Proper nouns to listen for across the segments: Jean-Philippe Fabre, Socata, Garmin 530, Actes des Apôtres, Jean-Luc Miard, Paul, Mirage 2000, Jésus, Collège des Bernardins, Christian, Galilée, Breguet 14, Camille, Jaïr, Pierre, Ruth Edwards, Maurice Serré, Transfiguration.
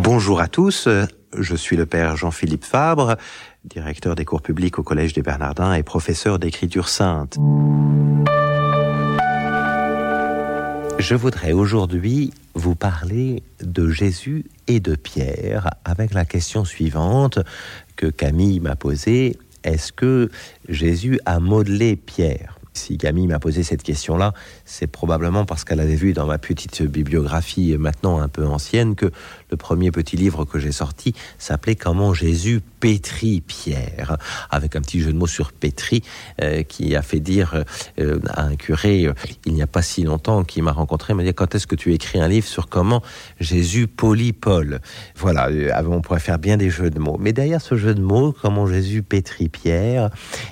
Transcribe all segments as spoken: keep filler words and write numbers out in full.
Bonjour à tous, je suis le père Jean-Philippe Fabre, directeur des cours publics au Collège des Bernardins et professeur d'écriture sainte. Je voudrais aujourd'hui vous parler de Jésus et de Pierre avec la question suivante que Camille m'a posée. Est-ce que Jésus a modelé Pierre ? Si Camille m'a posé cette question-là, c'est probablement parce qu'elle avait vu dans ma petite bibliographie maintenant un peu ancienne que le premier petit livre que j'ai sorti s'appelait « Comment Jésus pétrit Pierre », avec un petit jeu de mots sur pétri euh, qui a fait dire euh, à un curé euh, il n'y a pas si longtemps qui m'a rencontré, m'a dit « Quand est-ce que tu écris un livre sur comment Jésus polit Paul ?» Voilà, euh, on pourrait faire bien des jeux de mots. Mais derrière ce jeu de mots, « Comment Jésus pétrit Pierre »,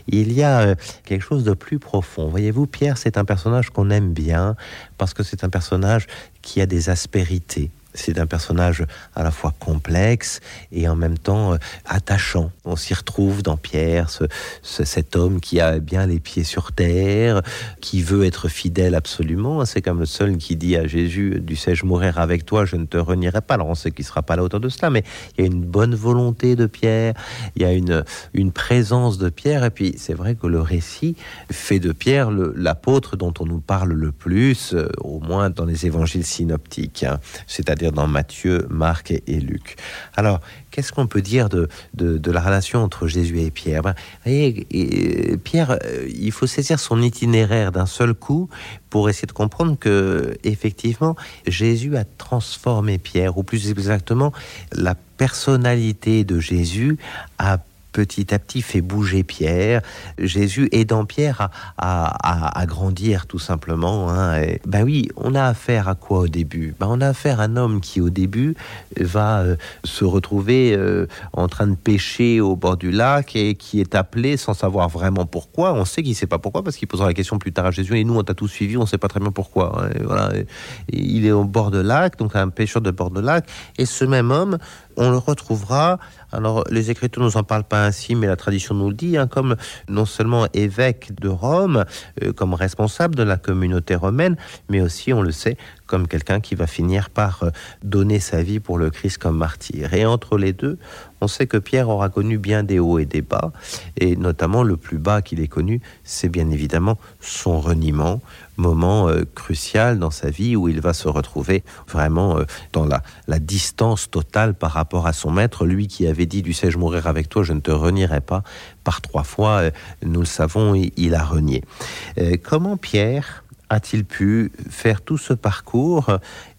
il y a euh, quelque chose de plus profond. Voyez-vous, Pierre, c'est un personnage qu'on aime bien parce que c'est un personnage qui a des aspérités. C'est un personnage à la fois complexe et en même temps attachant. On s'y retrouve dans Pierre, ce, ce, cet homme qui a bien les pieds sur terre, qui veut être fidèle absolument. C'est comme le seul qui dit à Jésus, « Dussé-je mourir avec toi, je ne te renierai pas ». Alors on sait qu'il ne sera pas à la hauteur de cela, mais il y a une bonne volonté de Pierre, il y a une, une présence de Pierre. Et puis c'est vrai que le récit fait de Pierre le, l'apôtre dont on nous parle le plus, au moins dans les évangiles synoptiques, hein. C'est-à-dire dans Matthieu, Marc et Luc. Alors, qu'est-ce qu'on peut dire de, de, de la relation entre Jésus et Pierre ? Ben, voyez, et Pierre, il faut saisir son itinéraire d'un seul coup pour essayer de comprendre que, effectivement, Jésus a transformé Pierre, ou plus exactement, la personnalité de Jésus a petit à petit fait bouger Pierre, Jésus aidant Pierre à, à, à, à grandir tout simplement. Hein. Et, ben oui, on a affaire à quoi au début ? Ben on a affaire à un homme qui au début va euh, se retrouver euh, en train de pêcher au bord du lac et qui est appelé sans savoir vraiment pourquoi. On sait qu'il ne sait pas pourquoi parce qu'il posera la question plus tard à Jésus. Et nous, on t'a tous suivi, on ne sait pas très bien pourquoi. Hein. Et voilà. Et il est au bord de lac, donc un pêcheur de bord de lac. Et ce même homme, on le retrouvera, alors les Écritures ne nous en parlent pas ainsi, mais la tradition nous le dit, hein, comme non seulement évêque de Rome, euh, comme responsable de la communauté romaine, mais aussi, on le sait, comme quelqu'un qui va finir par donner sa vie pour le Christ comme martyr. Et entre les deux, on sait que Pierre aura connu bien des hauts et des bas, et notamment le plus bas qu'il ait connu, c'est bien évidemment son reniement, moment euh, crucial dans sa vie où il va se retrouver vraiment euh, dans la, la distance totale par rapport à son maître, lui qui avait dit « Dussé-je mourir avec toi, je ne te renierai pas », par trois fois, euh, nous le savons, il, il a renié. Euh, comment Pierre a-t-il pu faire tout ce parcours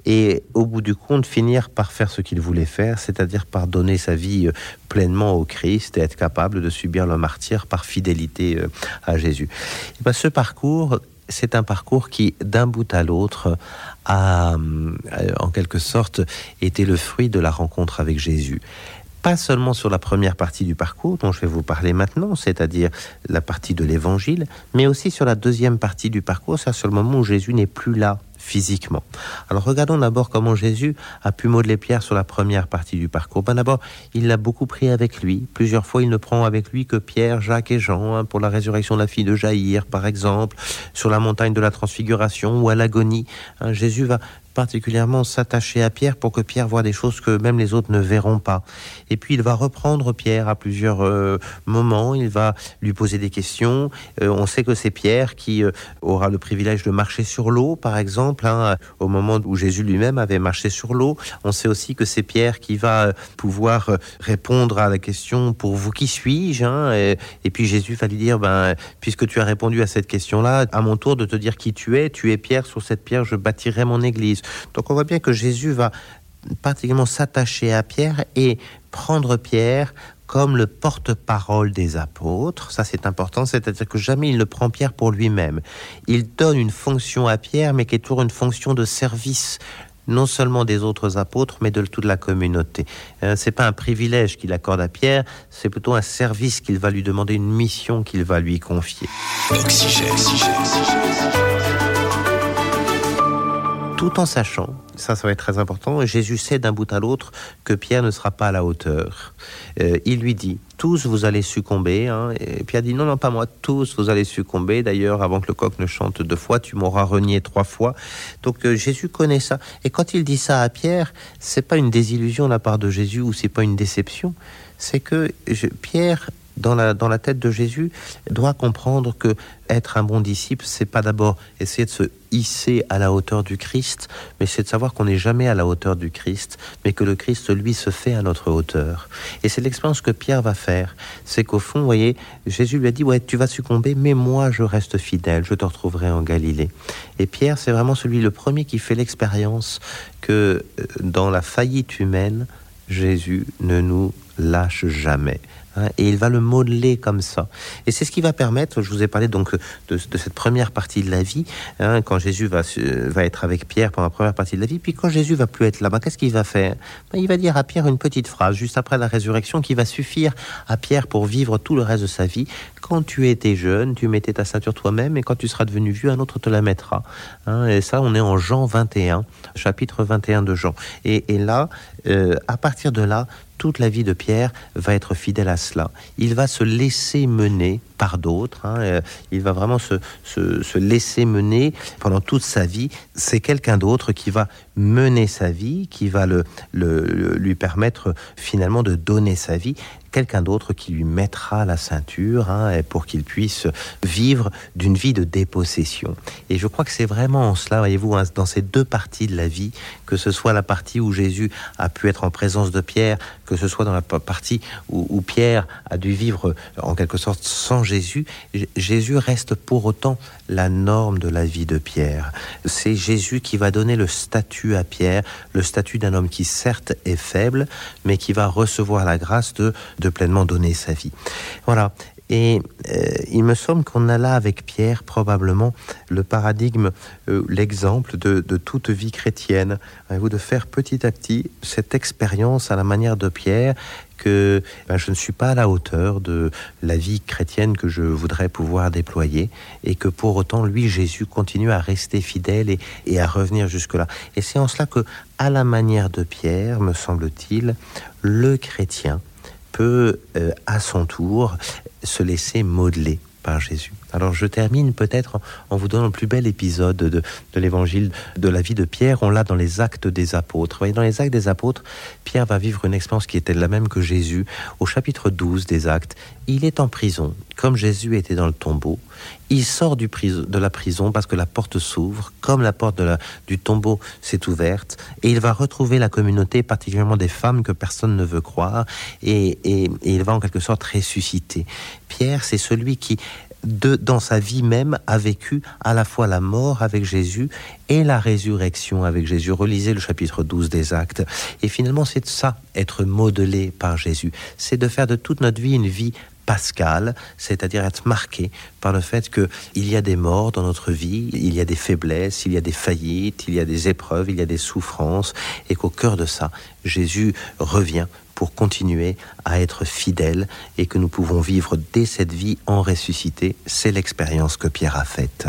et au bout du compte finir par faire ce qu'il voulait faire, c'est-à-dire par donner sa vie pleinement au Christ et être capable de subir le martyre par fidélité à Jésus ? Et bien, ce parcours, c'est un parcours qui, d'un bout à l'autre, a en quelque sorte été le fruit de la rencontre avec Jésus. Pas seulement sur la première partie du parcours dont je vais vous parler maintenant, c'est-à-dire la partie de l'évangile, mais aussi sur la deuxième partie du parcours, c'est-à-dire sur le moment où Jésus n'est plus là physiquement. Alors regardons d'abord comment Jésus a pu modeler Pierre sur la première partie du parcours. Ben d'abord, il l'a beaucoup pris avec lui. Plusieurs fois, il ne prend avec lui que Pierre, Jacques et Jean, hein, pour la résurrection de la fille de Jaïr, par exemple, sur la montagne de la Transfiguration ou à l'agonie. Hein, Jésus va particulièrement s'attacher à Pierre pour que Pierre voie des choses que même les autres ne verront pas. Et puis il va reprendre Pierre à plusieurs euh, moments, il va lui poser des questions. Euh, on sait que c'est Pierre qui euh, aura le privilège de marcher sur l'eau, par exemple, hein, au moment où Jésus lui-même avait marché sur l'eau. On sait aussi que c'est Pierre qui va pouvoir répondre à la question « Pour vous, qui suis-je » hein, et, et puis Jésus va lui dire ben, « Puisque tu as répondu à cette question-là, à mon tour de te dire qui tu es, tu es Pierre, sur cette pierre je bâtirai mon église ». Donc on voit bien que Jésus va particulièrement s'attacher à Pierre et prendre Pierre comme le porte-parole des apôtres. Ça, c'est important, c'est-à-dire que jamais il ne prend Pierre pour lui-même. Il donne une fonction à Pierre, mais qui est toujours une fonction de service, non seulement des autres apôtres, mais de toute la communauté. Euh, c'est pas un privilège qu'il accorde à Pierre, c'est plutôt un service qu'il va lui demander, une mission qu'il va lui confier. Exigé, exigé, exigé, exigé. tout en sachant, ça, ça va être très important, Jésus sait d'un bout à l'autre que Pierre ne sera pas à la hauteur. Euh, il lui dit, tous vous allez succomber, hein, et Pierre dit, non, non, pas moi, tous vous allez succomber, d'ailleurs, avant que le coq ne chante deux fois, tu m'auras renié trois fois. Donc euh, Jésus connaît ça, et quand il dit ça à Pierre, c'est pas une désillusion de la part de Jésus, ou c'est pas une déception, c'est que je, Pierre... Dans la, dans la tête de Jésus, doit comprendre que être un bon disciple, c'est pas d'abord essayer de se hisser à la hauteur du Christ, mais c'est de savoir qu'on n'est jamais à la hauteur du Christ, mais que le Christ, lui, se fait à notre hauteur. Et c'est l'expérience que Pierre va faire. C'est qu'au fond, vous voyez, Jésus lui a dit, ouais, tu vas succomber, mais moi, je reste fidèle, je te retrouverai en Galilée. Et Pierre, c'est vraiment celui, le premier qui fait l'expérience que dans la faillite humaine, Jésus ne nous lâche jamais. Et il va le modeler comme ça. Et c'est ce qui va permettre, je vous ai parlé donc de, de cette première partie de la vie, hein, quand Jésus va, va être avec Pierre pendant la première partie de la vie, puis quand Jésus va plus être là-bas, qu'est-ce qu'il va faire ? Ben, il va dire à Pierre une petite phrase, juste après la résurrection, qui va suffire à Pierre pour vivre tout le reste de sa vie. Quand tu étais jeune, tu mettais ta ceinture toi-même, et quand tu seras devenu vieux, un autre te la mettra. Hein, et ça, on est en Jean vingt et un, chapitre vingt et un de Jean. Et, et là, euh, à partir de là, toute la vie de Pierre va être fidèle à cela. Il va se laisser mener par d'autres. Hein. Il va vraiment se, se, se laisser mener pendant toute sa vie. C'est quelqu'un d'autre qui va mener sa vie, qui va le, le, lui permettre finalement de donner sa vie. Quelqu'un d'autre qui lui mettra la ceinture hein, pour qu'il puisse vivre d'une vie de dépossession. Et je crois que c'est vraiment en cela, voyez-vous, hein, dans ces deux parties de la vie, que ce soit la partie où Jésus a pu être en présence de Pierre, que ce soit dans la partie où, où Pierre a dû vivre en quelque sorte sans Jésus, Jésus reste pour autant la norme de la vie de Pierre. C'est Jésus qui va donner le statut à Pierre, le statut d'un homme qui certes est faible, mais qui va recevoir la grâce de de pleinement donner sa vie. Voilà. Et euh, il me semble qu'on a là avec Pierre probablement le paradigme, euh, l'exemple de, de toute vie chrétienne. Vous de faire petit à petit cette expérience à la manière de Pierre que ben, je ne suis pas à la hauteur de la vie chrétienne que je voudrais pouvoir déployer et que pour autant, lui, Jésus, continue à rester fidèle et, et à revenir jusque-là. Et c'est en cela que, à la manière de Pierre, me semble-t-il, le chrétien peut, euh, à son tour, se laisser modeler par Jésus. Alors je termine peut-être en vous donnant le plus bel épisode de, de l'évangile de la vie de Pierre. On l'a dans les Actes des Apôtres. Vous voyez, dans les Actes des Apôtres, Pierre va vivre une expérience qui était la même que Jésus. Au chapitre douze des Actes, il est en prison, comme Jésus était dans le tombeau. Il sort du prison, de la prison parce que la porte s'ouvre, comme la porte de la, du tombeau s'est ouverte, et il va retrouver la communauté, particulièrement des femmes que personne ne veut croire, et, et, et il va en quelque sorte ressusciter. Pierre, c'est celui qui, de, dans sa vie même, a vécu à la fois la mort avec Jésus et la résurrection avec Jésus. Relisez le chapitre douze des Actes. Et finalement, c'est de ça, être modelé par Jésus. C'est de faire de toute notre vie une vie pascale, c'est-à-dire être marqué par le fait que il y a des morts dans notre vie, il y a des faiblesses, il y a des faillites, il y a des épreuves, il y a des souffrances, et qu'au cœur de ça, Jésus revient pour continuer à être fidèle et que nous pouvons vivre dès cette vie en ressuscité. C'est l'expérience que Pierre a faite.